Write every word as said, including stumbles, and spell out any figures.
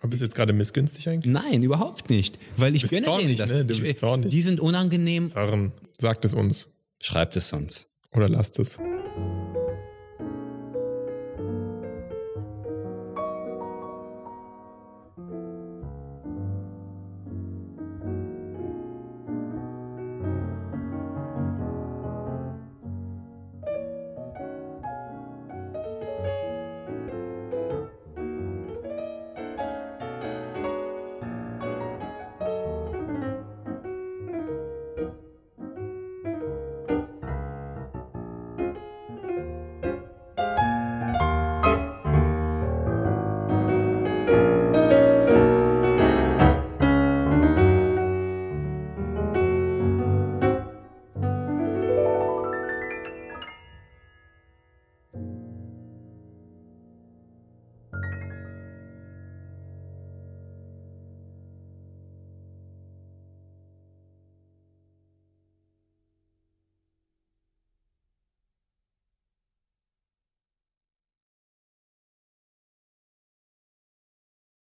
Aber bist du jetzt gerade missgünstig eigentlich? Nein, überhaupt nicht. Weil ich gönne denen das. Ne? Du bist zornig. Die sind unangenehm. Zarren. Sagt es uns. Schreibt es uns. Oder lasst es.